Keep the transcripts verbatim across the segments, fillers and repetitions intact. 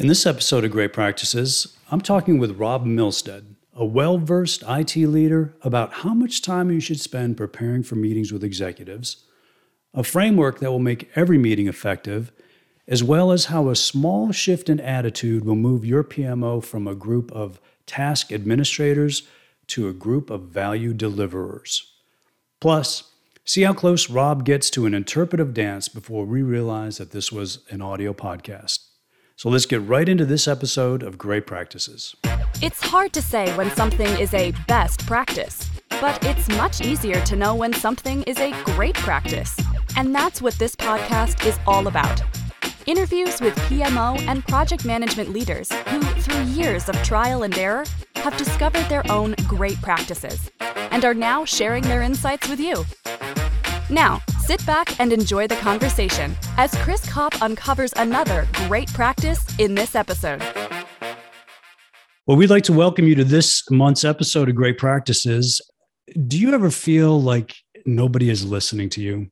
In this episode of Great Practices, I'm talking with Rob Milstead, a well-versed I T leader, about how much time you should spend preparing for meetings with executives, a framework that will make every meeting effective, as well as how a small shift in attitude will move your P M O from a group of task administrators to a group of value deliverers. Plus, see how close Rob gets to an interpretive dance before we realize that this was an audio podcast. So let's get right into this episode of Great Practices. It's hard to say when something is a best practice, but it's much easier to know when something is a great practice. And that's what this podcast is all about. Interviews with P M O and project management leaders who, through years of trial and error, have discovered their own great practices and are now sharing their insights with you. Now, sit back and enjoy the conversation as Chris Kopp uncovers another great practice in this episode. Well, we'd like to welcome you to this month's episode of Great Practices. Do you ever feel like nobody is listening to you?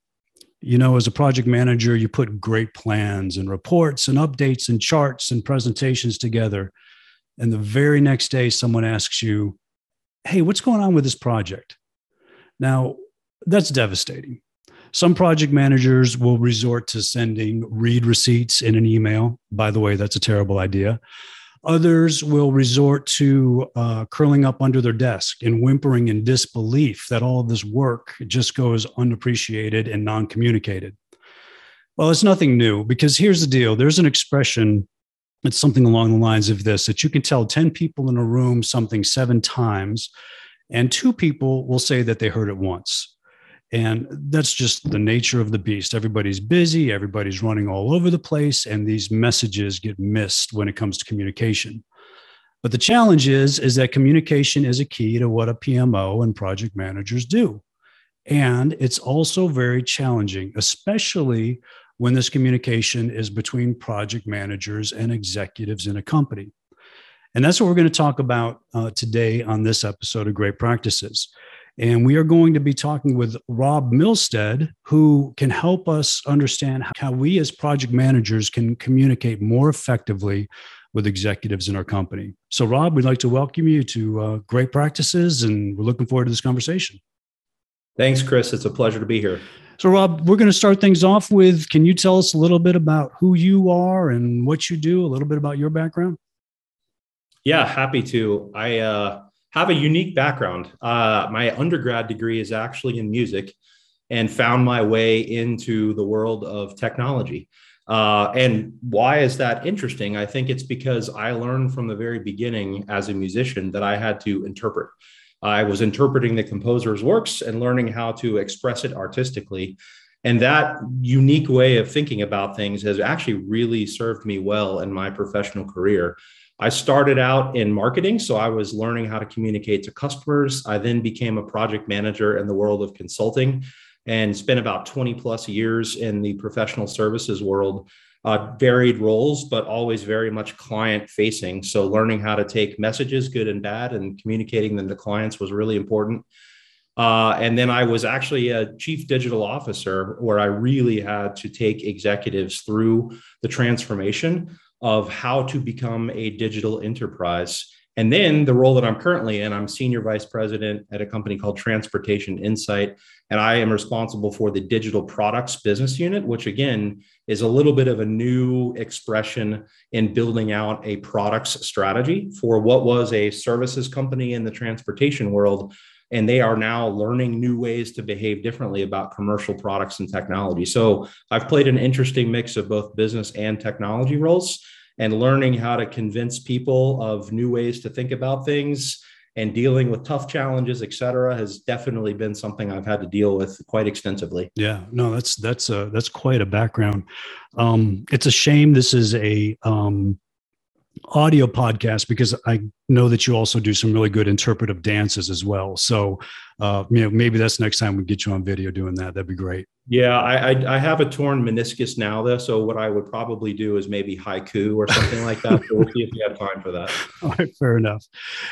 You know, as a project manager, you put great plans and reports and updates and charts and presentations together. And the very next day, someone asks you, hey, what's going on with this project? Now, that's devastating. Some project managers will resort to sending read receipts in an email. By the way, that's a terrible idea. Others will resort to uh, curling up under their desk and whimpering in disbelief that all of this work just goes unappreciated and non-communicated. Well, it's nothing new, because here's the deal. There's an expression that's something along the lines of this, that you can tell ten people in a room something seven times, and two people will say that they heard it once. And that's just the nature of the beast. Everybody's busy, everybody's running all over the place, and these messages get missed when it comes to communication. But the challenge is, is that communication is a key to what a P M O and project managers do. And it's also very challenging, especially when this communication is between project managers and executives in a company. And that's what we're going to talk about uh, today on this episode of Great Practices. And we are going to be talking with Rob Milstead, who can help us understand how we as project managers can communicate more effectively with executives in our company. So Rob, we'd like to welcome you to uh, Great Practices, and we're looking forward to this conversation. Thanks, Chris. It's a pleasure to be here. So Rob, we're going to start things off with, can you tell us a little bit about who you are and what you do, a little bit about your background? Yeah, happy to. I, uh, have a unique background. Uh, my undergrad degree is actually in music, and found my way into the world of technology. Uh, and why is that interesting? I think it's because I learned from the very beginning as a musician that I had to interpret. I was interpreting the composer's works and learning how to express it artistically. And that unique way of thinking about things has actually really served me well in my professional career. I started out in marketing, so I was learning how to communicate to customers. I then became a project manager in the world of consulting and spent about twenty plus years in the professional services world, uh, varied roles, but always very much client facing. So learning how to take messages, good and bad, and communicating them to clients was really important. Uh, and then I was actually a chief digital officer, where I really had to take executives through the transformation of how to become a digital enterprise. And then the role that I'm currently in, I'm senior vice president at a company called Transportation Insight, and I am responsible for the digital products business unit, which again is a little bit of a new expression in building out a products strategy for what was a services company in the transportation world. And they are now learning new ways to behave differently about commercial products and technology. So I've played an interesting mix of both business and technology roles, and learning how to convince people of new ways to think about things and dealing with tough challenges, et cetera, has definitely been something I've had to deal with quite extensively. Yeah, no, that's that's a, that's quite a background. Um, it's a shame this is a um, audio podcast, because I know that you also do some really good interpretive dances as well. So, uh, you know, maybe that's next time we get you on video doing that. That'd be great. Yeah. I, I, I have a torn meniscus now though. So what I would probably do is maybe haiku or something like that. So we'll see if we have time for that. All right. Fair enough.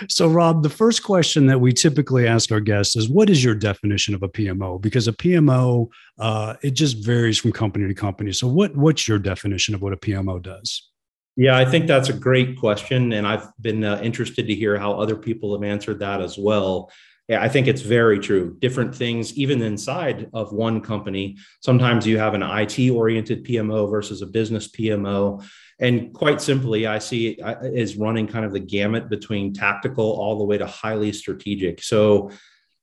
So Rob, the first question that we typically ask our guests is, what is your definition of a P M O? Because a P M O, uh, it just varies from company to company. So what, what's your definition of what a P M O does? Yeah, I think that's a great question. And I've been uh, interested to hear how other people have answered that as well. Yeah, I think it's very true. Different things, even inside of one company, sometimes you have an I T-oriented P M O versus a business P M O. And quite simply, I see it as running kind of the gamut between tactical all the way to highly strategic. So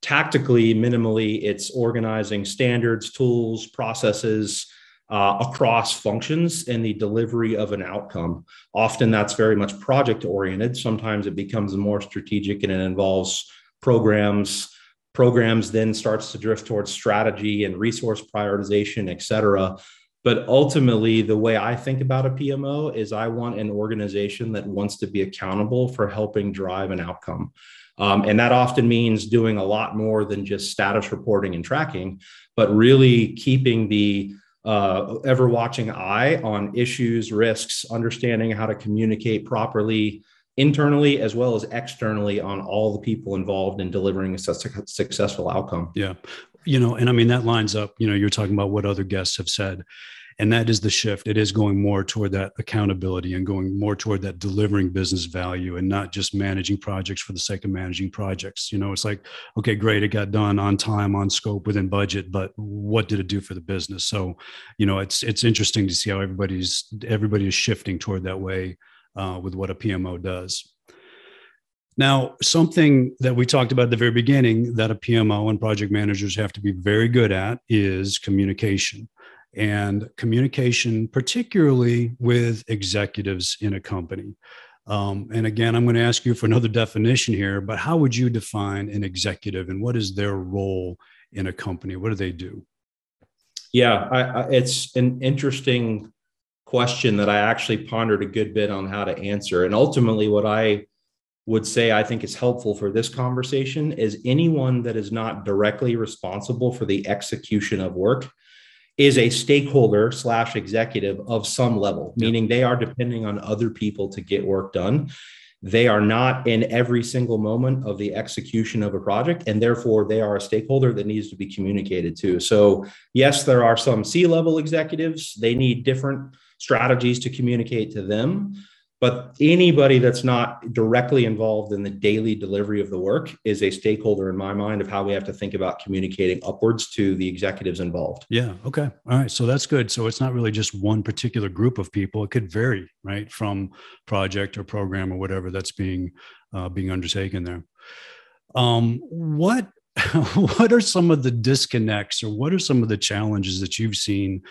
tactically, minimally, it's organizing standards, tools, processes, Uh, across functions in the delivery of an outcome. Often that's very much project oriented. Sometimes it becomes more strategic and it involves programs. Programs then starts to drift towards strategy and resource prioritization, et cetera. But ultimately, the way I think about a P M O is I want an organization that wants to be accountable for helping drive an outcome. Um, and that often means doing a lot more than just status reporting and tracking, but really keeping the Uh, ever watching eye on issues, risks, understanding how to communicate properly internally as well as externally on all the people involved in delivering a su- successful outcome. Yeah. You know, and I mean, that lines up, you know, you're talking about what other guests have said, and that is the shift. It is going more toward that accountability and going more toward that delivering business value and not just managing projects for the sake of managing projects. You know, it's like, okay, great. It got done on time, on scope, within budget, but what did it do for the business? So, you know, it's, it's interesting to see how everybody's, everybody is shifting toward that way uh, with what a P M O does. Now, something that we talked about at the very beginning that a P M O and project managers have to be very good at is communication. And communication, particularly with executives in a company. Um, and again, I'm going to ask you for another definition here, but how would you define an executive and what is their role in a company? What do they do? Yeah, I, I, it's an interesting question that I actually pondered a good bit on how to answer. And ultimately, what I would say I think is helpful for this conversation is anyone that is not directly responsible for the execution of work is a stakeholder slash executive of some level, meaning they are depending on other people to get work done. They are not in every single moment of the execution of a project, and therefore they are a stakeholder that needs to be communicated to. So yes, there are some C-level executives. They need different strategies to communicate to them, but anybody that's not directly involved in the daily delivery of the work is a stakeholder in my mind of how we have to think about communicating upwards to the executives involved. Yeah. Okay. All right. So that's good. So it's not really just one particular group of people. It could vary, right, from project or program or whatever that's being uh, being undertaken there. Um, what what are some of the disconnects, or what are some of the challenges that you've seen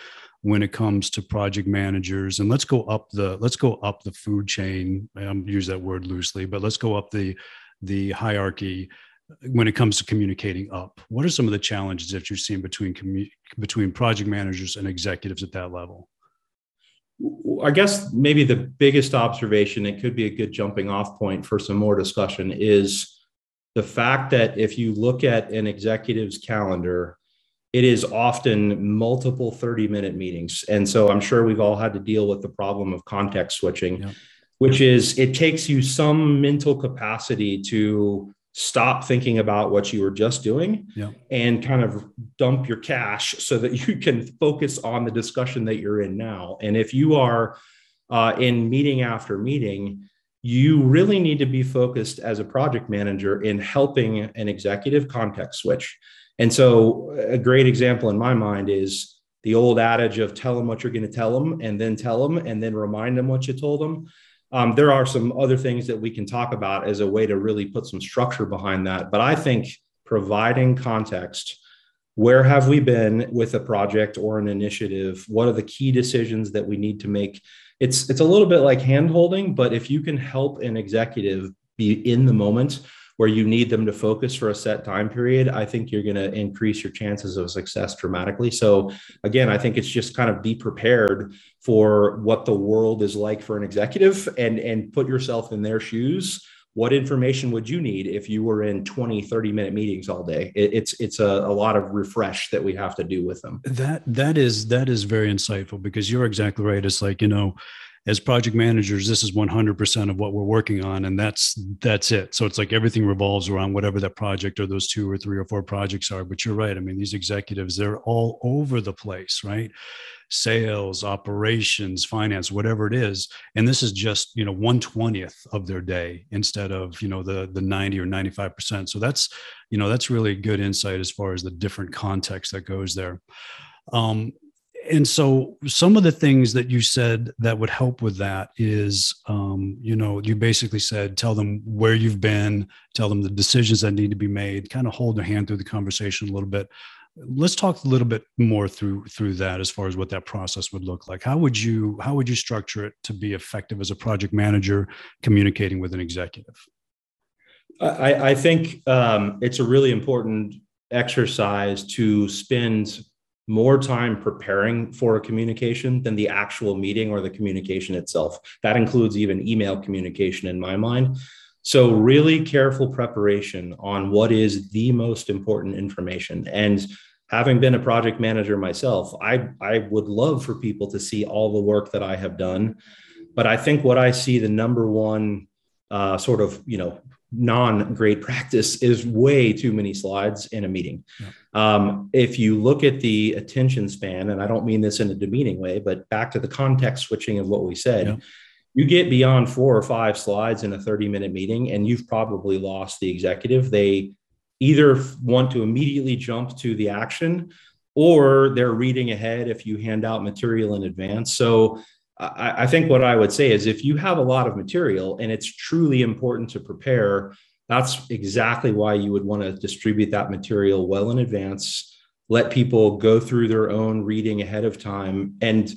when it comes to project managers? And let's go up the let's go up the food chain. I use that word loosely, but let's go up the the hierarchy when it comes to communicating up. What are some of the challenges that you've seen between commu- between project managers and executives at that level? I guess maybe the biggest observation, it could be a good jumping off point for some more discussion, is the fact that if you look at an executive's calendar, it is often multiple thirty-minute meetings. And so I'm sure we've all had to deal with the problem of context switching, yeah. which is it takes you some mental capacity to stop thinking about what you were just doing yeah. and kind of dump your cash so that you can focus on the discussion that you're in now. And if you are uh, in meeting after meeting, you really need to be focused as a project manager in helping an executive context switch. And so a great example in my mind is the old adage of tell them what you're going to tell them and then tell them and then remind them what you told them. Um, there are some other things that we can talk about as a way to really put some structure behind that. But I think providing context, where have we been with a project or an initiative? What are the key decisions that we need to make? It's, it's a little bit like hand-holding, but if you can help an executive be in the moment where you need them to focus for a set time period, I think you're going to increase your chances of success dramatically. So again, I think it's just kind of be prepared for what the world is like for an executive and, and put yourself in their shoes. What information would you need if you were in twenty, thirty minute meetings all day? It, it's it's a, a lot of refresh that we have to do with them. That, that is, that is very insightful, because you're exactly right. It's like, you know, as project managers, this is one hundred percent of what we're working on. And that's, that's it. So it's like everything revolves around whatever that project or those two or three or four projects are. But you're right. I mean, these executives, they're all over the place, right? Sales, operations, finance, whatever it is. And this is just, you know, one twentieth of their day instead of, you know, the, the ninety or ninety-five percent. So that's, you know, that's really good insight as far as the different context that goes there. Um, and so some of the things that you said that would help with that is, um, you know, you basically said, tell them where you've been, tell them the decisions that need to be made, kind of hold their hand through the conversation a little bit. Let's talk a little bit more through through that as far as what that process would look like. How would you how would you structure it to be effective as a project manager communicating with an executive? I, I think um, it's a really important exercise to spend more time preparing for a communication than the actual meeting or the communication itself. That includes even email communication in my mind. So really careful preparation on what is the most important information. And having been a project manager myself, I, I would love for people to see all the work that I have done. But I think what I see the number one uh, sort of, you know, non-great practice is way too many slides in a meeting. Yeah. Um, if you look at the attention span, and I don't mean this in a demeaning way, but back to the context switching of what we said, yeah. You get beyond four or five slides in a thirty minute meeting and you've probably lost the executive. They either want to immediately jump to the action or they're reading ahead if you hand out material in advance. So I, I think what I would say is if you have a lot of material and it's truly important to prepare, that's exactly why you would want to distribute that material well in advance, let people go through their own reading ahead of time. And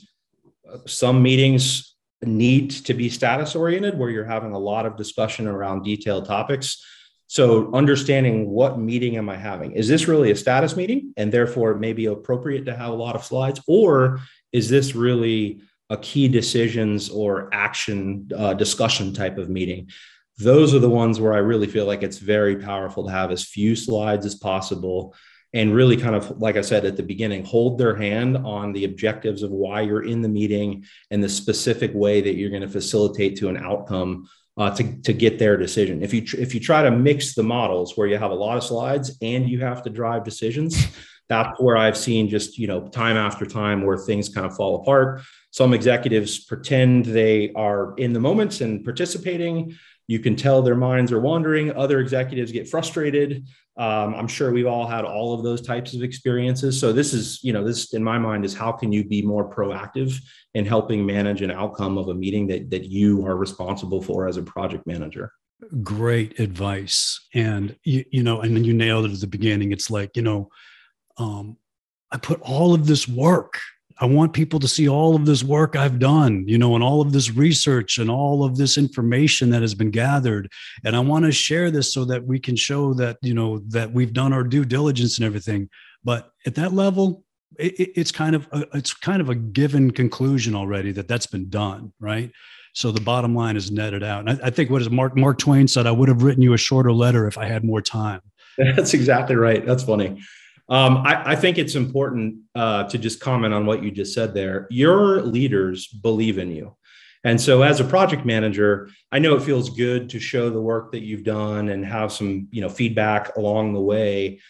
some meetings need to be status oriented where you're having a lot of discussion around detailed topics. So understanding what meeting am I having? Is this really a status meeting and therefore it may be appropriate to have a lot of slides? Or is this really a key decisions or action uh, discussion type of meeting? Those are the ones where I really feel like it's very powerful to have as few slides as possible and really kind of, like I said at the beginning, hold their hand on the objectives of why you're in the meeting and the specific way that you're going to facilitate to an outcome uh, to, to get their decision. If you tr- if you try to mix the models where you have a lot of slides and you have to drive decisions, that's where I've seen just, you know, time after time where things kind of fall apart. Some executives pretend they are in the moments and participating. You can tell their minds are wandering. Other executives get frustrated. Um, I'm sure we've all had all of those types of experiences. So this is, you know, this in my mind is how can you be more proactive in helping manage an outcome of a meeting that, that you are responsible for as a project manager? Great advice. And, you, you know, and then you nailed it at the beginning. It's like, you know, um, I put all of this work. I want people to see all of this work I've done, you know, and all of this research and all of this information that has been gathered. And I want to share this so that we can show that, you know, that we've done our due diligence and everything. But at that level, it, it's kind of a, it's kind of a given conclusion already that that's been done, right? So the bottom line is netted out. And I, I think what is Mark Mark Twain said, I would have written you a shorter letter if I had more time. That's exactly right. That's funny. Um, I, I think it's important uh, to just comment on what you just said there. Your leaders believe in you. And so as a project manager, I know it feels good to show the work that you've done and have some, you know, feedback along the way.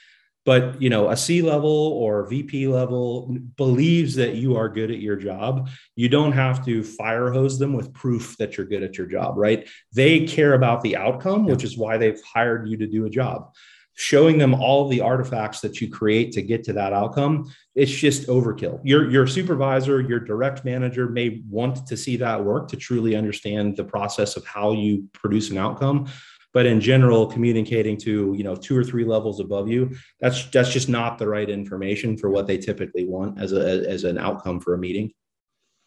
But, you know, a C-level or V P level believes that you are good at your job. You don't have to fire hose them with proof that you're good at your job, right? They care about the outcome, which is why they've hired you to do a job. Showing them all the artifacts that you create to get to that outcome, it's just overkill. Your, your supervisor, your direct manager may want to see that work to truly understand the process of how you produce an outcome. But in general, communicating to, you know, two or three levels above you, that's, that's just not the right information for what they typically want as a, as an outcome for a meeting.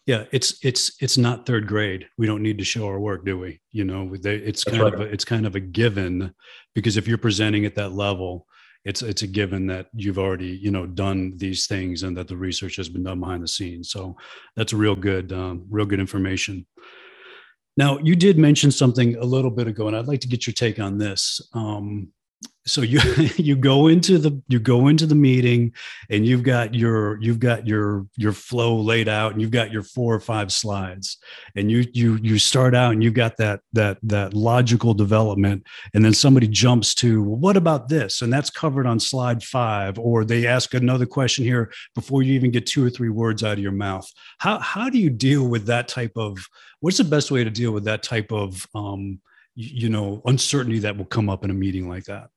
Yeah, it's it's it's not third grade. We don't need to show our work, do we? You know, they, it's kind of a, it's kind of a given, because if you're presenting at that level, it's it's a given that you've already, you know, done these things and that the research has been done behind the scenes. So that's real good, um, real good information. Now, you did mention something a little bit ago, and I'd like to get your take on this. Um, So you you go into the you go into the meeting and you've got your you've got your your flow laid out, and you've got your four or five slides, and you you you start out and you've got that that that logical development, and then somebody jumps to, well, what about this? And that's covered on slide five, or they ask another question here before you even get two or three words out of your mouth. How how do you deal with that type of what's the best way to deal with that type of um, you know uncertainty that will come up in a meeting like that?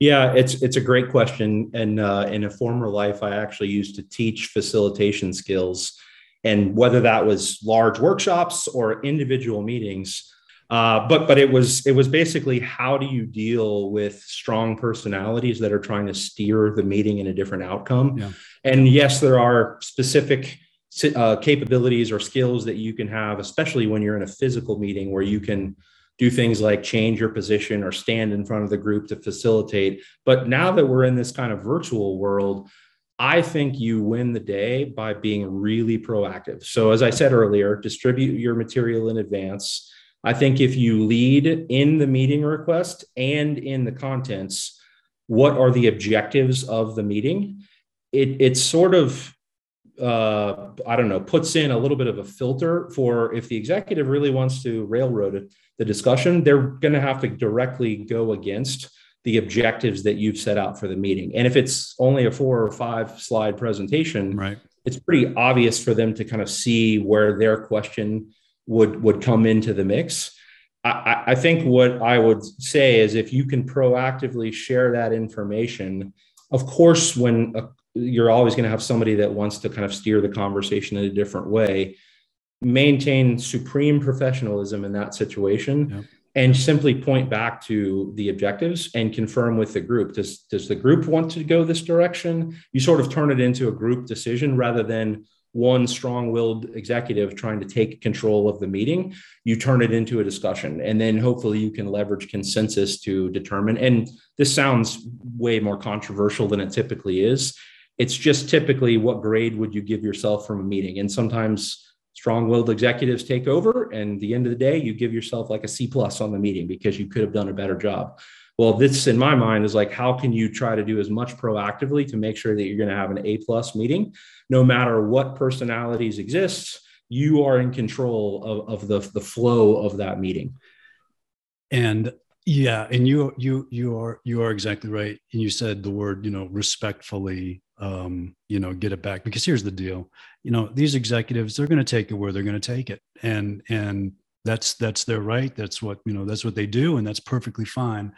Yeah, it's it's a great question. And uh, in a former life, I actually used to teach facilitation skills, and whether that was large workshops or individual meetings, uh, but but it was it was basically, how do you deal with strong personalities that are trying to steer the meeting in a different outcome? Yeah. And yes, there are specific uh, capabilities or skills that you can have, especially when you're in a physical meeting, where you can do things like change your position or stand in front of the group to facilitate. But now that we're in this kind of virtual world, I think you win the day by being really proactive. So as I said earlier, distribute your material in advance. I think if you lead in the meeting request and in the contents, what are the objectives of the meeting? It, it's sort of Uh, I don't know, puts in a little bit of a filter for if the executive really wants to railroad the discussion, they're going to have to directly go against the objectives that you've set out for the meeting. And if it's only a four or five slide presentation, right, it's pretty obvious for them to kind of see where their question would, would come into the mix. I, I think what I would say is, if you can proactively share that information, of course, when a you're always going to have somebody that wants to kind of steer the conversation in a different way, maintain supreme professionalism in that situation, yep, and simply point back to the objectives and confirm with the group. Does, does the group want to go this direction? You sort of turn it into a group decision rather than one strong-willed executive trying to take control of the meeting. You turn it into a discussion, and then hopefully you can leverage consensus to determine. And this sounds way more controversial than it typically is. It's just typically, what grade would you give yourself from a meeting? And sometimes strong-willed executives take over, and at the end of the day, you give yourself like a C plus on the meeting because you could have done a better job. Well, this in my mind is like, how can you try to do as much proactively to make sure that you're going to have an A plus meeting? No matter what personalities exist, you are in control of, of the, the flow of that meeting. And yeah, and you you you are you are exactly right. And you said the word, you know, respectfully. Um, you know, get it back, because here's the deal, you know, these executives, they're going to take it where they're going to take it. And, and that's, that's their right. That's what, you know, that's what they do. And that's perfectly fine.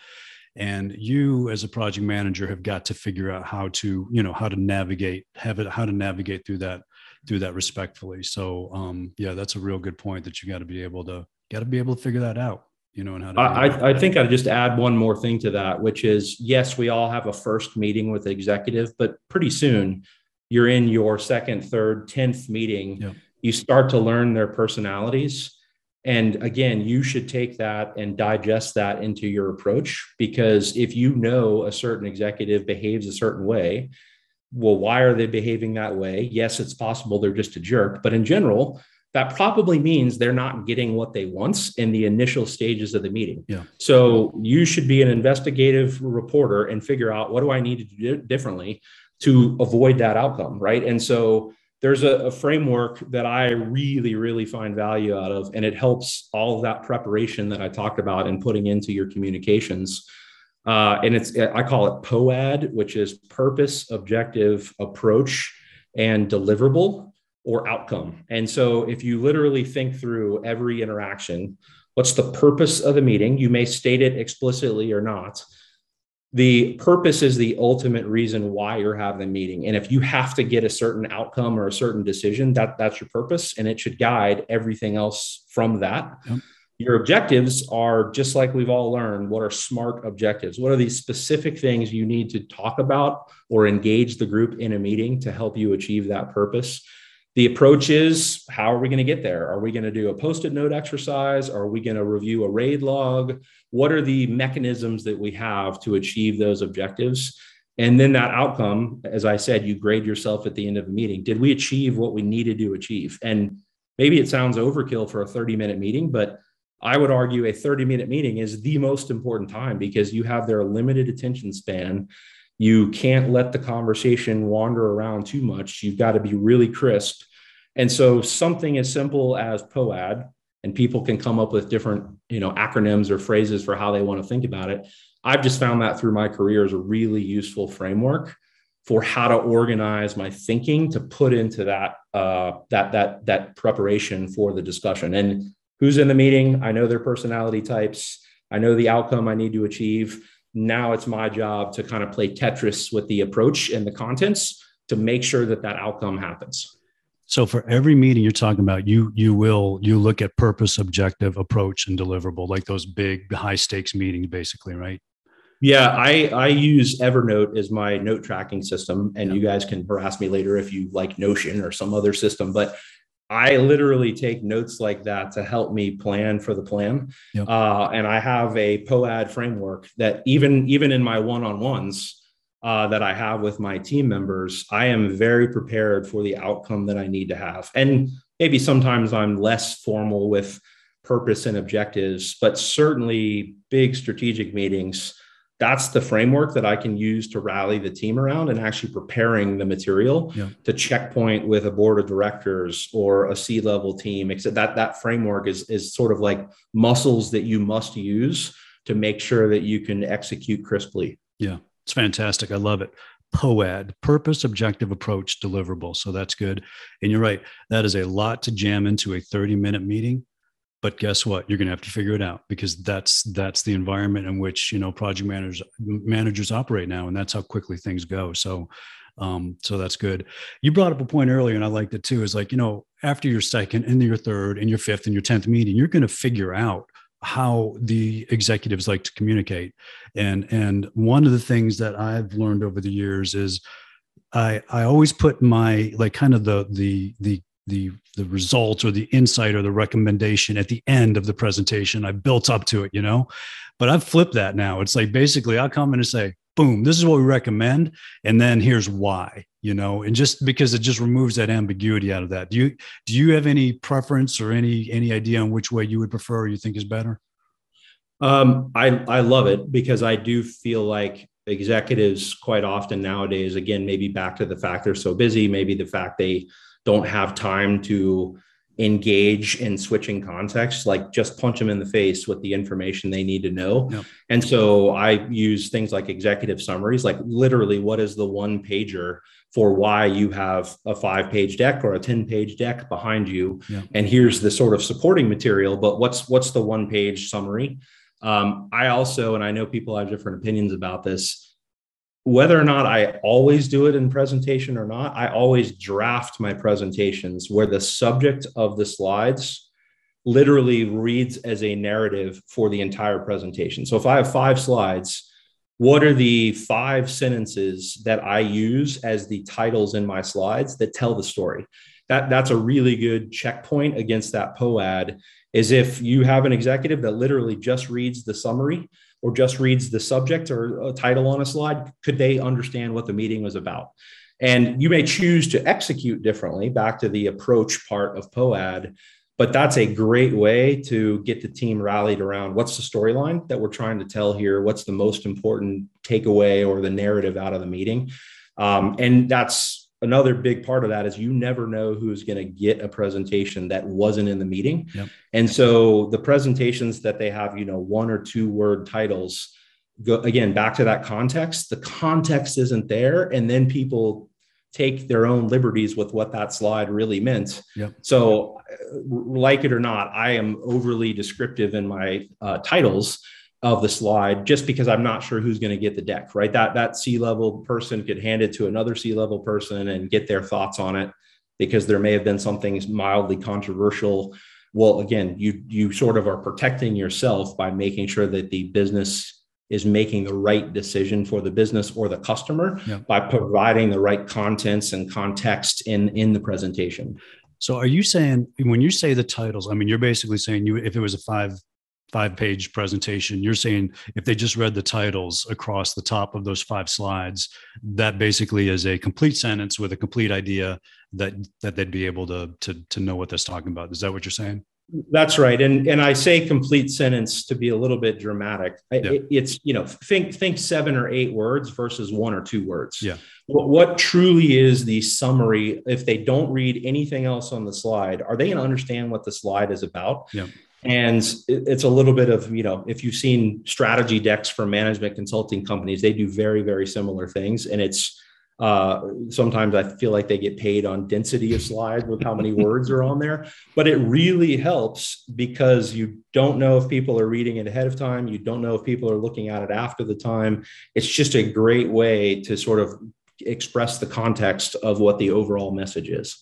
And you, as a project manager, have got to figure out how to, you know, how to navigate, have it, how to navigate through that, through that respectfully. So, um, yeah, that's a real good point that you got to be able to, got to be able to figure that out, you know, and how to. I, I think I'd just add one more thing to that, which is, yes, we all have a first meeting with the executive, but pretty soon you're in your second, third, tenth meeting. Yep. You start to learn their personalities. And again, you should take that and digest that into your approach, because if you know a certain executive behaves a certain way, well, why are they behaving that way? Yes, it's possible they're just a jerk, but in general, that probably means they're not getting what they want in the initial stages of the meeting. Yeah. So you should be an investigative reporter and figure out, what do I need to do differently to avoid that outcome, right? And so there's a, a framework that I really, really find value out of, and it helps all of that preparation that I talked about and putting into your communications. Uh, and it's I call it P O A D, which is purpose, objective, approach, and deliverable, or outcome. And so if you literally think through every interaction, what's the purpose of the meeting? You may state it explicitly or not. The purpose is the ultimate reason why you're having the meeting. And if you have to get a certain outcome or a certain decision, that, that's your purpose, and it should guide everything else from that. Yep. Your objectives are, just like we've all learned, what are SMART objectives? What are these specific things you need to talk about or engage the group in a meeting to help you achieve that purpose? The approach is, how are we going to get there? Are we going to do a post-it note exercise? Are we going to review a RAID log? What are the mechanisms that we have to achieve those objectives? And then that outcome, as I said, you grade yourself at the end of the meeting. Did we achieve what we needed to achieve? And maybe it sounds overkill for a thirty-minute meeting, but I would argue a thirty minute meeting is the most important time because you have their limited attention span. You can't let the conversation wander around too much. You've got to be really crisp. And so something as simple as P O A D, and people can come up with different, you know, acronyms or phrases for how they want to think about it. I've just found that through my career is a really useful framework for how to organize my thinking to put into that uh, that that that preparation for the discussion. And who's in the meeting? I know their personality types. I know the outcome I need to achieve. Now it's my job to kind of play Tetris with the approach and the contents to make sure that that outcome happens. So for every meeting you're talking about, you you will you look at purpose, objective, approach, and deliverable, like those big high stakes meetings, basically, right? Yeah, I, I use Evernote as my note tracking system, and yeah. You guys can harass me later if you like Notion or some other system, but I literally take notes like that to help me plan for the plan. Yeah. Uh, and I have a P O A D framework that even, even in my one-on-ones uh, that I have with my team members, I am very prepared for the outcome that I need to have. And maybe sometimes I'm less formal with purpose and objectives, but certainly big strategic meetings, that's the framework that I can use to rally the team around and actually preparing the material yeah. to checkpoint with a board of directors or a C-level team. Except that that framework is, is sort of like muscles that you must use to make sure that you can execute crisply. Yeah, it's fantastic. I love it. P O A D, purpose, objective, approach, deliverable. So that's good. And you're right. That is a lot to jam into a thirty minute meeting. But guess what? You're going to have to figure it out because that's that's the environment in which, you know, project managers managers operate now, and that's how quickly things go. So, um, so that's good. You brought up a point earlier, and I liked it too. Is like, you know, after your second and your third and your fifth and your tenth meeting, you're going to figure out how the executives like to communicate. And and one of the things that I've learned over the years is, I I always put my like kind of the the the the the results or the insight or the recommendation at the end of the presentation. I built up to it, you know, but I've flipped that now. It's like, basically I'll come in and say, boom, this is what we recommend. And then here's why, you know, and just because it just removes that ambiguity out of that. Do you, do you have any preference or any, any idea on which way you would prefer or you think is better? Um, I, I love it because I do feel like executives quite often nowadays, again, maybe back to the fact they're so busy, maybe the fact they don't have time to engage in switching contexts, like just punch them in the face with the information they need to know. Yep. And so I use things like executive summaries, like literally what is the one pager for why you have a five page deck or a ten page deck behind you. Yep. And here's the sort of supporting material, but what's, what's the one page summary? Um, I also, and I know people have different opinions about this, whether or not I always do it in presentation or not, I always draft my presentations where the subject of the slides literally reads as a narrative for the entire presentation. So if I have five slides, what are the five sentences that I use as the titles in my slides that tell the story? That, that's a really good checkpoint against that P O A D, is if you have an executive that literally just reads the summary or just reads the subject or a title on a slide, could they understand what the meeting was about? And you may choose to execute differently, back to the approach part of P O A D, but that's a great way to get the team rallied around what's the storyline that we're trying to tell here, what's the most important takeaway or the narrative out of the meeting. Um, and that's another big part of that is you never know who's going to get a presentation that wasn't in the meeting. Yep. And so the presentations that they have, you know, one or two word titles, go again, back to that context, the context isn't there. And then people take their own liberties with what that slide really meant. Yep. So like it or not, I am overly descriptive in my uh, titles of the slide, just because I'm not sure who's going to get the deck, right? That that C-level person could hand it to another C-level person and get their thoughts on it because there may have been something mildly controversial. Well, again, you you sort of are protecting yourself by making sure that the business is making the right decision for the business or the customer yeah. by providing the right contents and context in, in the presentation. So are you saying, when you say the titles, I mean, you're basically saying you if it was a five five-page presentation, you're saying if they just read the titles across the top of those five slides, that basically is a complete sentence with a complete idea that that they'd be able to to, to know what they're talking about. Is that what you're saying? That's right. And and I say complete sentence to be a little bit dramatic. I, yeah. it, it's, you know, think think seven or eight words versus one or two words. Yeah. What, what truly is the summary? If they don't read anything else on the slide, are they going to understand what the slide is about? Yeah. And it, it's a little bit of, you know, if you've seen strategy decks for management consulting companies, they do very, very similar things. And it's Uh, sometimes I feel like they get paid on density of slides with how many words are on there, but it really helps because you don't know if people are reading it ahead of time. You don't know if people are looking at it after the time. It's just a great way to sort of express the context of what the overall message is.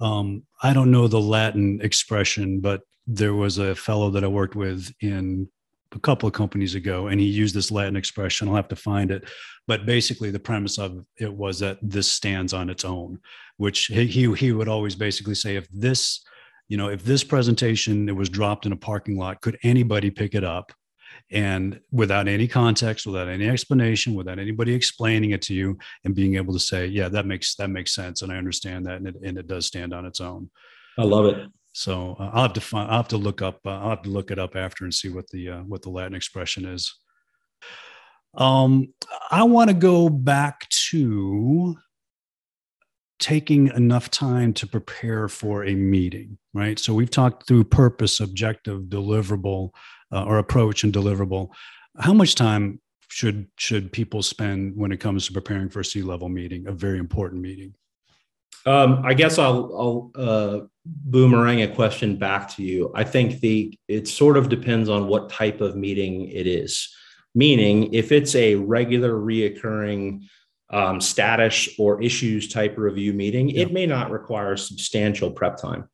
Um, I don't know the Latin expression, but there was a fellow that I worked with in a couple of companies ago, and he used this Latin expression. I'll have to find it. But basically the premise of it was that this stands on its own, which he, he, he would always basically say, if this, you know, if this presentation that was dropped in a parking lot, could anybody pick it up? And without any context, without any explanation, without anybody explaining it to you, and being able to say, yeah, that makes, that makes sense. And I understand that. And it, and it does stand on its own. I love it. So uh, I'll have to find, I'll have to look up, uh, I'll have to look it up after and see what the, uh, what the Latin expression is. Um, I want to go back to taking enough time to prepare for a meeting, right? So we've talked through purpose, objective, deliverable, uh, or approach and deliverable. How much time should, should people spend when it comes to preparing for a C-level meeting, a very important meeting? Um, I guess I'll, I'll uh, boomerang a question back to you. I think the it sort of depends on what type of meeting it is. Meaning, if it's a regular, reoccurring um, status or issues type review meeting, yeah. it may not require substantial prep time.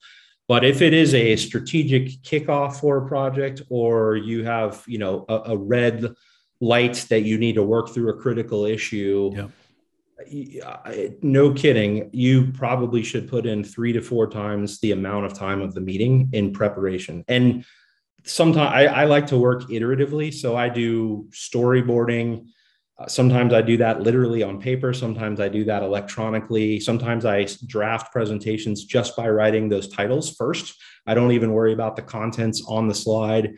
But if it is a strategic kickoff for a project, or you have, you know, a, a red light that you need to work through a critical issue. Yeah. No kidding. You probably should put in three to four times the amount of time of the meeting in preparation. And sometimes I, I like to work iteratively. So I do storyboarding. Uh, sometimes I do that literally on paper. Sometimes I do that electronically. Sometimes I draft presentations just by writing those titles first. I don't even worry about the contents on the slide.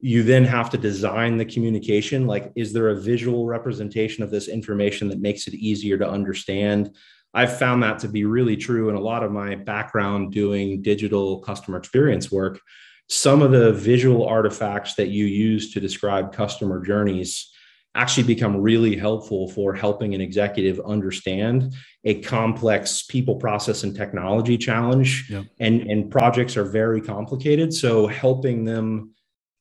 You then have to design the communication. Like, is there a visual representation of this information that makes it easier to understand? I've found that to be really true in a lot of my background doing digital customer experience work. Some of the visual artifacts that you use to describe customer journeys actually become really helpful for helping an executive understand a complex people, process, and technology challenge. Yep. And, and projects are very complicated. So helping them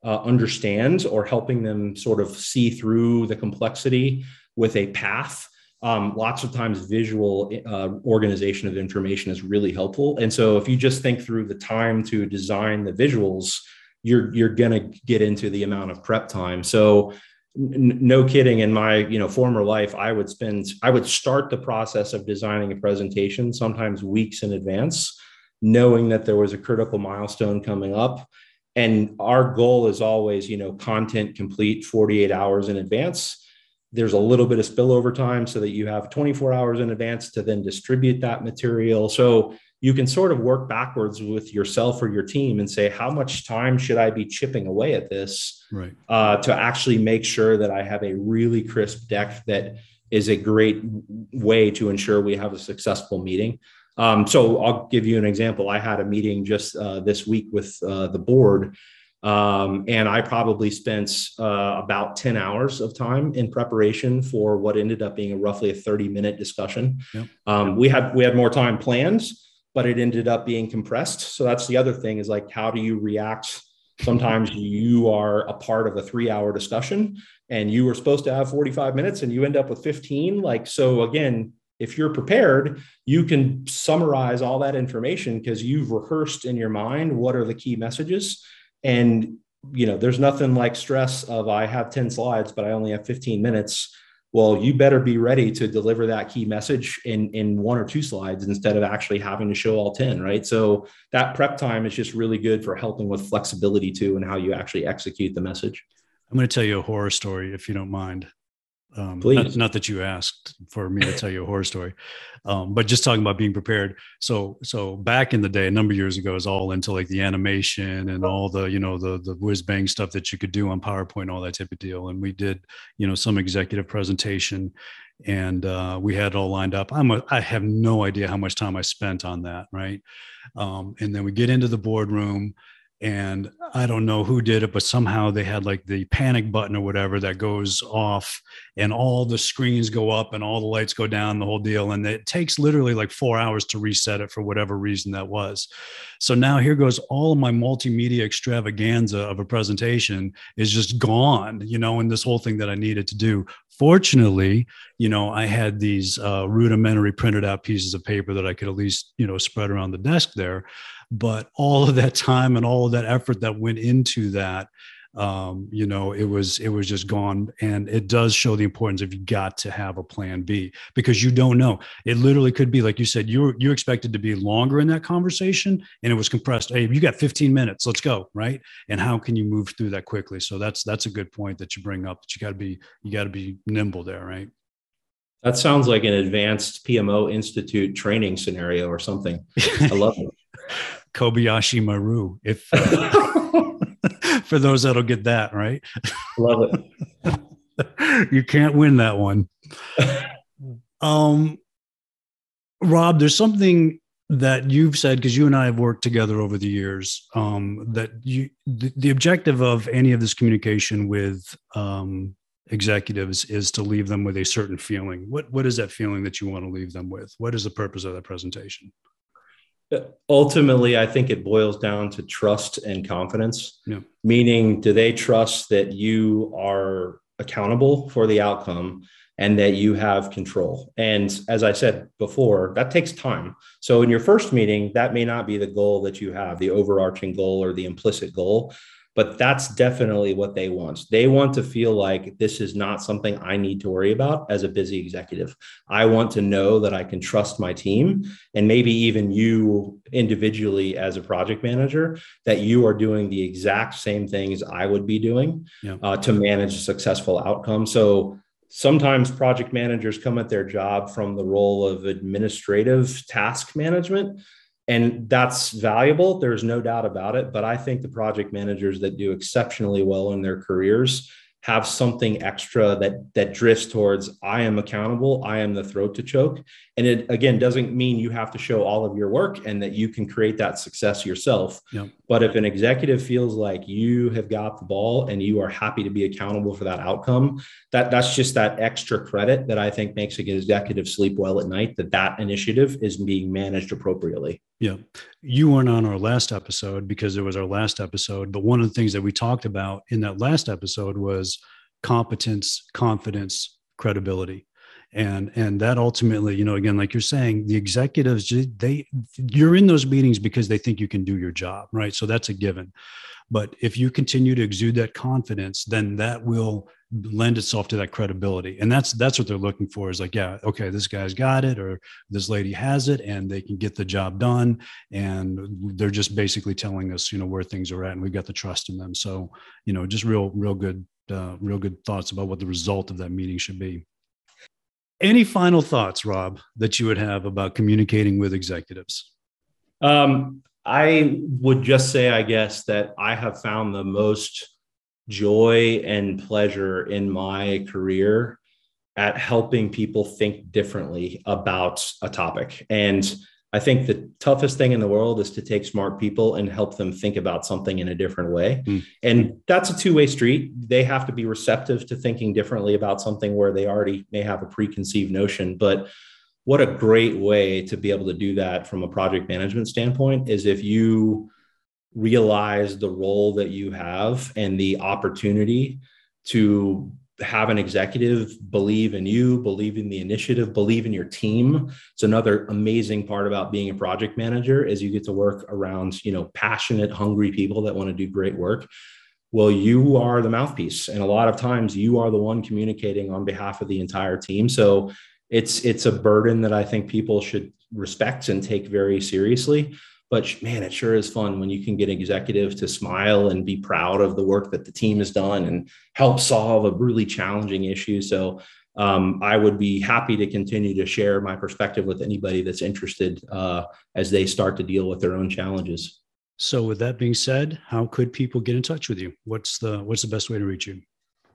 Uh, understand or helping them sort of see through the complexity with a path. Um, lots of times visual uh, organization of information is really helpful. And so if you just think through the time to design the visuals, you're you're going to get into the amount of prep time. So n- no kidding. In my, you know, former life, I would spend, I would start the process of designing a presentation sometimes weeks in advance, knowing that there was a critical milestone coming up. And our goal is always, you know, content complete forty-eight hours in advance. There's a little bit of spillover time so that you have twenty-four hours in advance to then distribute that material. So you can sort of work backwards with yourself or your team and say, how much time should I be chipping away at this, right? uh, to actually make sure that I have a really crisp deck that is a great way to ensure we have a successful meeting. Um, so I'll give you an example. I had a meeting just uh, this week with uh, the board, um, and I probably spent uh, about ten hours of time in preparation for what ended up being a roughly a thirty minute discussion. Yep. Um, we had we had more time planned, but it ended up being compressed. So that's the other thing is, like, how do you react? Sometimes you are a part of a three hour discussion and you were supposed to have forty-five minutes and you end up with fifteen. Like, so again, if you're prepared, you can summarize all that information because you've rehearsed in your mind what are the key messages. And, you know, there's nothing like stress of I have ten slides, but I only have fifteen minutes. Well, you better be ready to deliver that key message in, in one or two slides instead of actually having to show all ten, right? So that prep time is just really good for helping with flexibility too and how you actually execute the message. I'm going to tell you a horror story, if you don't mind. Um, Please. Not, not that you asked for me to tell you a horror story, um, but just talking about being prepared. So, so back in the day, a number of years ago, it was all into like the animation and all the, you know, the, the whiz bang stuff that you could do on PowerPoint, all that type of deal. And we did, you know, some executive presentation and uh, we had it all lined up. I'm a, I have no idea how much time I spent on that. Right. Um, and then we get into the boardroom. And I don't know who did it, but somehow they had like the panic button or whatever that goes off and all the screens go up and all the lights go down, the whole deal. And it takes literally like four hours to reset it for whatever reason that was. So now here goes all of my multimedia extravaganza of a presentation is just gone, you know, and this whole thing that I needed to do. Fortunately, you know, I had these uh, rudimentary printed out pieces of paper that I could at least, you know, spread around the desk there. But all of that time and all of that effort that went into that, um, you know, it was it was just gone. And it does show the importance of you got to have a plan B, because you don't know. It literally could be, like you said, you were, you expected to be longer in that conversation and it was compressed. Hey, you got fifteen minutes, let's go, right? And how can you move through that quickly? So that's that's a good point that you bring up, that you got to be you got to be nimble there, right? That sounds like an advanced P M O Institute training scenario or something. I love it. Kobayashi Maru, if uh, for those that'll get that, right? Love it. You can't win that one. Um, Rob, there's something that you've said, because you and I have worked together over the years, um, that you the, the objective of any of this communication with um, executives is to leave them with a certain feeling. What what is that feeling that you want to leave them with? What is the purpose of that presentation? Ultimately, I think it boils down to trust and confidence, yeah. Meaning, do they trust that you are accountable for the outcome and that you have control? And as I said before, that takes time. So in your first meeting, that may not be the goal that you have, the overarching goal or the implicit goal, but that's definitely what they want. They want to feel like this is not something I need to worry about as a busy executive. I want to know that I can trust my team, and maybe even you individually as a project manager, that you are doing the exact same things I would be doing yeah. uh, to manage a successful outcome. So sometimes project managers come at their job from the role of administrative task management. And that's valuable. There's no doubt about it. But I think the project managers that do exceptionally well in their careers have something extra that that drifts towards, I am accountable, I am the throat to choke. And it, again, doesn't mean you have to show all of your work and that you can create that success yourself. Yep. But if an executive feels like you have got the ball and you are happy to be accountable for that outcome, that that's just that extra credit that I think makes an executive sleep well at night, that that initiative is being managed appropriately. Yeah. You weren't on our last episode because it was our last episode. But one of the things that we talked about in that last episode was competence, confidence, credibility. And, and that ultimately, you know, again, like you're saying, the executives, they, you're in those meetings because they think you can do your job, right? So that's a given. But if you continue to exude that confidence, then that will lend itself to that credibility. And that's, that's what they're looking for, is like, yeah, okay, this guy's got it, or this lady has it, and they can get the job done. And they're just basically telling us, you know, where things are at, and we've got the trust in them. So, you know, just real, real good, uh, real good thoughts about what the result of that meeting should be. Any final thoughts, Rob, that you would have about communicating with executives? Um, I would just say, I guess, that I have found the most joy and pleasure in my career at helping people think differently about a topic. And I think the toughest thing in the world is to take smart people and help them think about something in a different way. Mm. And that's a two-way street. They have to be receptive to thinking differently about something where they already may have a preconceived notion. But what a great way to be able to do that from a project management standpoint is if you realize the role that you have and the opportunity to have an executive believe in you, believe in the initiative, believe in your team. It's another amazing part about being a project manager, is you get to work around, you know, passionate, hungry people that want to do great work. Well, you are the mouthpiece. And a lot of times you are the one communicating on behalf of the entire team. So it's, it's a burden that I think people should respect and take very seriously. But man, it sure is fun when you can get an executive to smile and be proud of the work that the team has done and help solve a really challenging issue. So um, I would be happy to continue to share my perspective with anybody that's interested uh, as they start to deal with their own challenges. So with that being said, how could people get in touch with you? What's the, what's the best way to reach you?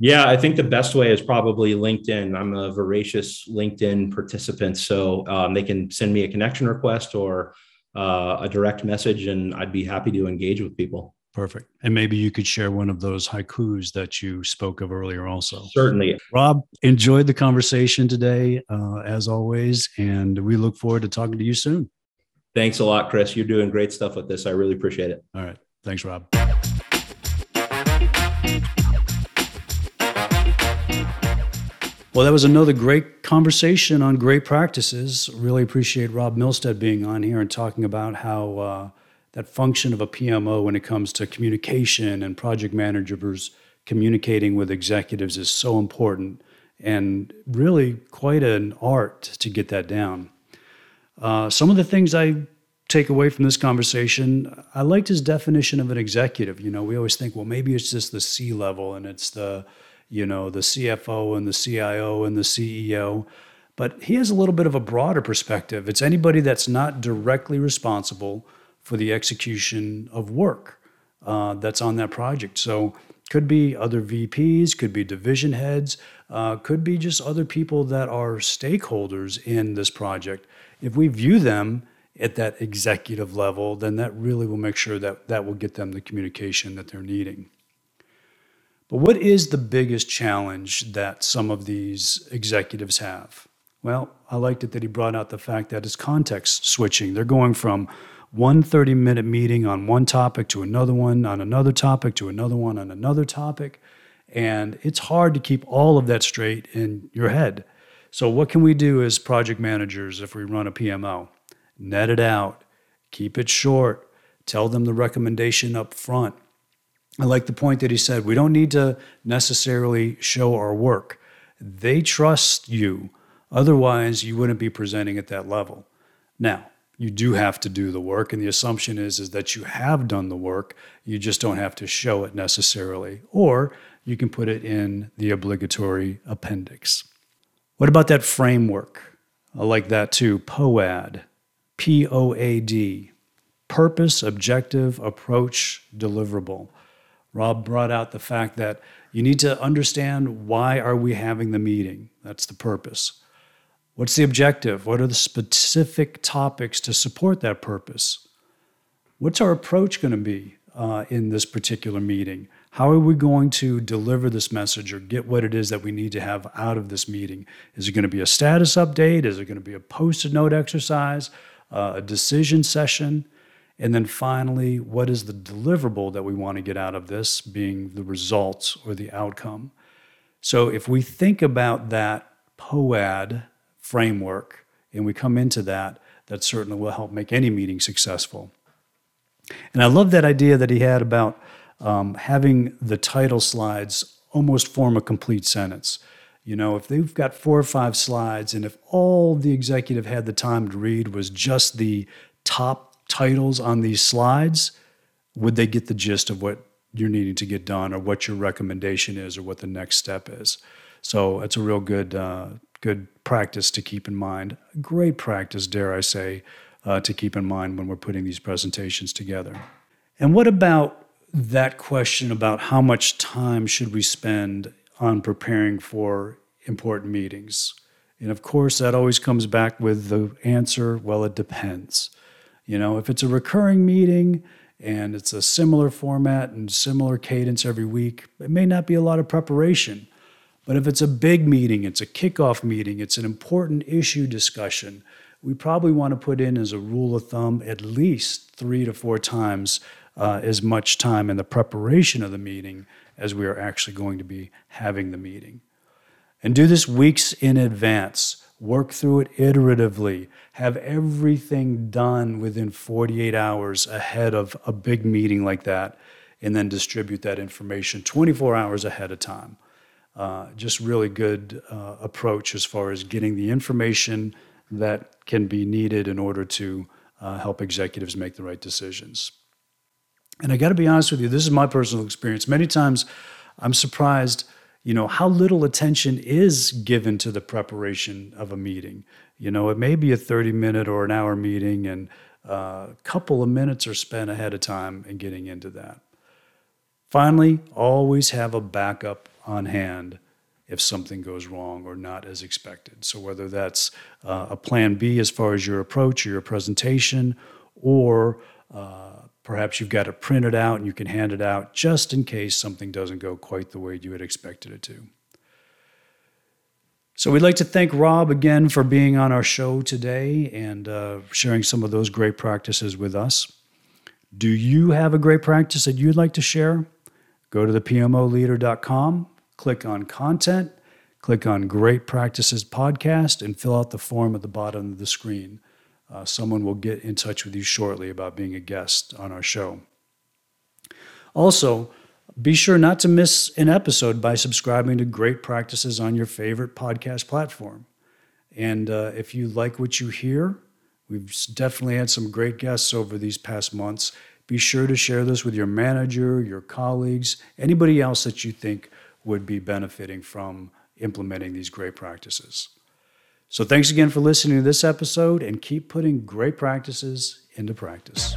Yeah, I think the best way is probably LinkedIn. I'm a voracious LinkedIn participant, so um, they can send me a connection request or uh, a direct message, and I'd be happy to engage with people. Perfect. And maybe you could share one of those haikus that you spoke of earlier also. Certainly. Rob, enjoyed the conversation today, uh, as always, and we look forward to talking to you soon. Thanks a lot, Chris. You're doing great stuff with this. I really appreciate it. All right. Thanks, Rob. Well, that was another great conversation on great practices. Really appreciate Rob Milstead being on here and talking about how uh, that function of a P M O when it comes to communication and project managers communicating with executives is so important, and really quite an art to get that down. Uh, some of the things I take away from this conversation, I liked his definition of an executive. You know, we always think, well, maybe it's just the C-level and it's the you know, the C F O and the C I O and the C E O. But he has a little bit of a broader perspective. It's anybody that's not directly responsible for the execution of work uh, that's on that project. So could be other V Ps, could be division heads, uh, could be just other people that are stakeholders in this project. If we view them at that executive level, then that really will make sure that that will get them the communication that they're needing. But what is the biggest challenge that some of these executives have? Well, I liked it that he brought out the fact that it's context switching. They're going from one thirty-minute meeting on one topic to another one, on another topic to another one, on another topic. And it's hard to keep all of that straight in your head. So what can we do as project managers if we run a P M O? Net it out. Keep it short. Tell them the recommendation up front. I like the point that he said, we don't need to necessarily show our work. They trust you. Otherwise, you wouldn't be presenting at that level. Now, you do have to do the work, and the assumption is, is that you have done the work. You just don't have to show it necessarily, or you can put it in the obligatory appendix. What about that framework? I like that too. P O A D. P O A D. Purpose, objective, approach, deliverable. Rob brought out the fact that you need to understand, why are we having the meeting? That's the purpose. What's the objective? What are the specific topics to support that purpose? What's our approach going to be uh, in this particular meeting? How are we going to deliver this message or get what it is that we need to have out of this meeting? Is it going to be a status update? Is it going to be a post-it note exercise, uh, a decision session? And then finally, what is the deliverable that we want to get out of this, being the results or the outcome? So if we think about that P O A D framework and we come into that, that certainly will help make any meeting successful. And I love that idea that he had about um, having the title slides almost form a complete sentence. You know, if they've got four or five slides, and if all the executive had the time to read was just the top titles on these slides, would they get the gist of what you're needing to get done, or what your recommendation is, or what the next step is? So it's a real good uh, good practice to keep in mind. Great practice, dare I say, uh, to keep in mind when we're putting these presentations together. And what about that question about how much time should we spend on preparing for important meetings? And of course, that always comes back with the answer, well, it depends. You know, if it's a recurring meeting and it's a similar format and similar cadence every week, it may not be a lot of preparation. But if it's a big meeting, it's a kickoff meeting, it's an important issue discussion, we probably want to put in, as a rule of thumb, at least three to four times uh, as much time in the preparation of the meeting as we are actually going to be having the meeting. And do this weeks in advance. Work through it iteratively. Have everything done within forty-eight hours ahead of a big meeting like that, and then distribute that information twenty-four hours ahead of time. Uh, just really good uh, approach as far as getting the information that can be needed in order to uh, help executives make the right decisions. And I got to be honest with you, this is my personal experience. Many times I'm surprised. you know, how little attention is given to the preparation of a meeting. You know, it may be a thirty minute or an hour meeting, and a couple of minutes are spent ahead of time in getting into that. Finally, always have a backup on hand if something goes wrong or not as expected. So whether that's uh, a plan B as far as your approach or your presentation, or uh, perhaps you've got it printed out and you can hand it out just in case something doesn't go quite the way you had expected it to. So we'd like to thank Rob again for being on our show today and uh, sharing some of those great practices with us. Do you have a great practice that you'd like to share? Go to the p m o leader dot com, click on content, click on Great Practices Podcast, and fill out the form at the bottom of the screen. Uh, someone will get in touch with you shortly about being a guest on our show. Also, be sure not to miss an episode by subscribing to Great Practices on your favorite podcast platform. And uh, if you like what you hear, we've definitely had some great guests over these past months. Be sure to share this with your manager, your colleagues, anybody else that you think would be benefiting from implementing these great practices. So thanks again for listening to this episode, and keep putting great practices into practice.